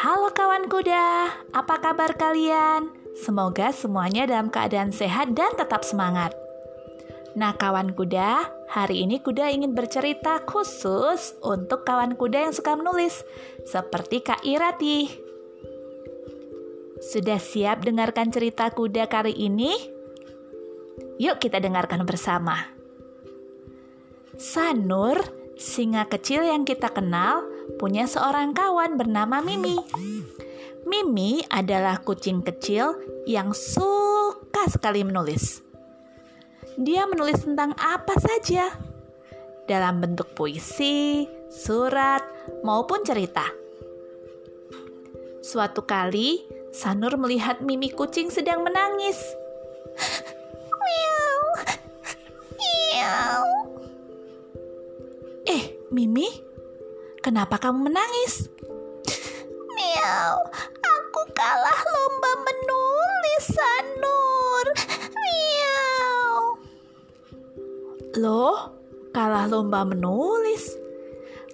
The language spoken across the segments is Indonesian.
Halo kawan kuda, apa kabar kalian? Semoga semuanya dalam keadaan sehat dan tetap semangat. Nah kawan kuda, hari ini kuda ingin bercerita khusus untuk kawan kuda yang suka menulis, seperti Kak Irati. Sudah siap dengarkan cerita kuda kali ini? Yuk kita dengarkan bersama. Sanur, singa kecil yang kita kenal, punya seorang kawan bernama Mimi. Mimi adalah kucing kecil yang suka sekali menulis. Dia menulis tentang apa saja, dalam bentuk puisi, surat, maupun cerita. Suatu kali, Sanur melihat Mimi kucing sedang menangis. Mimi, kenapa kamu menangis? Miau, aku kalah lomba menulis, Sanur. Miau. Loh, kalah lomba menulis?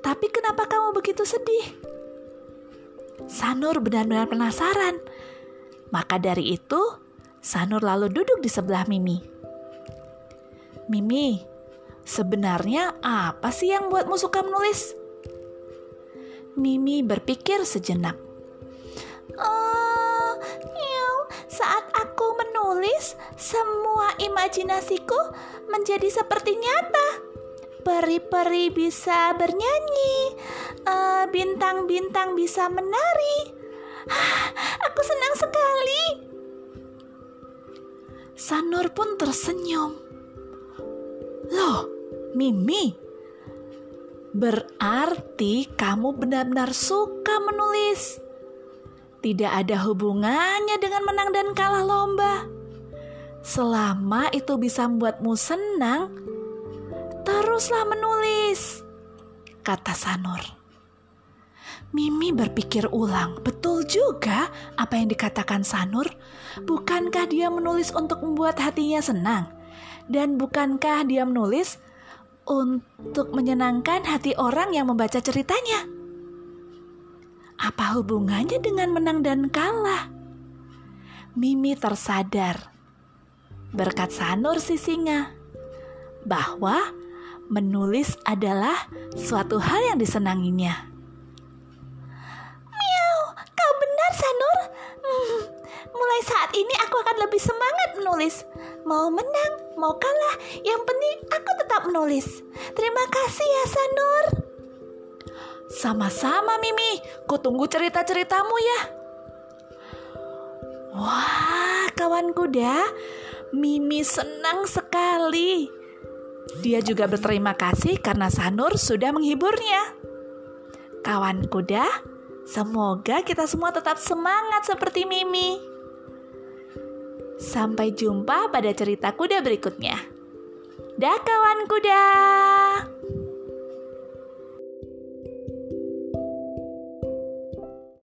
Tapi kenapa kamu begitu sedih? Sanur benar-benar penasaran. Maka dari itu, Sanur lalu duduk di sebelah Mimi. Mimi, sebenarnya apa sih yang buatmu suka menulis? Mimi berpikir sejenak. Saat aku menulis, semua imajinasiku menjadi seperti nyata. Peri-peri bisa bernyanyi, bintang-bintang bisa menari. Aku senang sekali. Sanur pun tersenyum. Loh, Mimi, berarti kamu benar-benar suka menulis. Tidak ada hubungannya dengan menang dan kalah lomba. Selama itu bisa membuatmu senang, teruslah menulis, kata Sanur. Mimi berpikir ulang, betul juga apa yang dikatakan Sanur. Bukankah dia menulis untuk membuat hatinya senang? Dan bukankah dia menulis untuk menyenangkan hati orang yang membaca ceritanya? Apa hubungannya dengan menang dan kalah? Mimi tersadar, berkat Sanur si singa, bahwa menulis adalah suatu hal yang disenanginya. Miau, kau benar Sanur. Mulai saat ini aku akan lebih semangat menulis. Mau menang, mau kalah, yang penting aku tetap menulis. Terima kasih ya Sanur. Sama-sama Mimi, ku tunggu cerita-ceritamu ya. Wah, kawan kuda, Mimi senang sekali. Dia juga berterima kasih karena Sanur sudah menghiburnya. Kawan kuda, semoga kita semua tetap semangat seperti Mimi. Sampai jumpa pada cerita kuda berikutnya. Dah kawan kuda!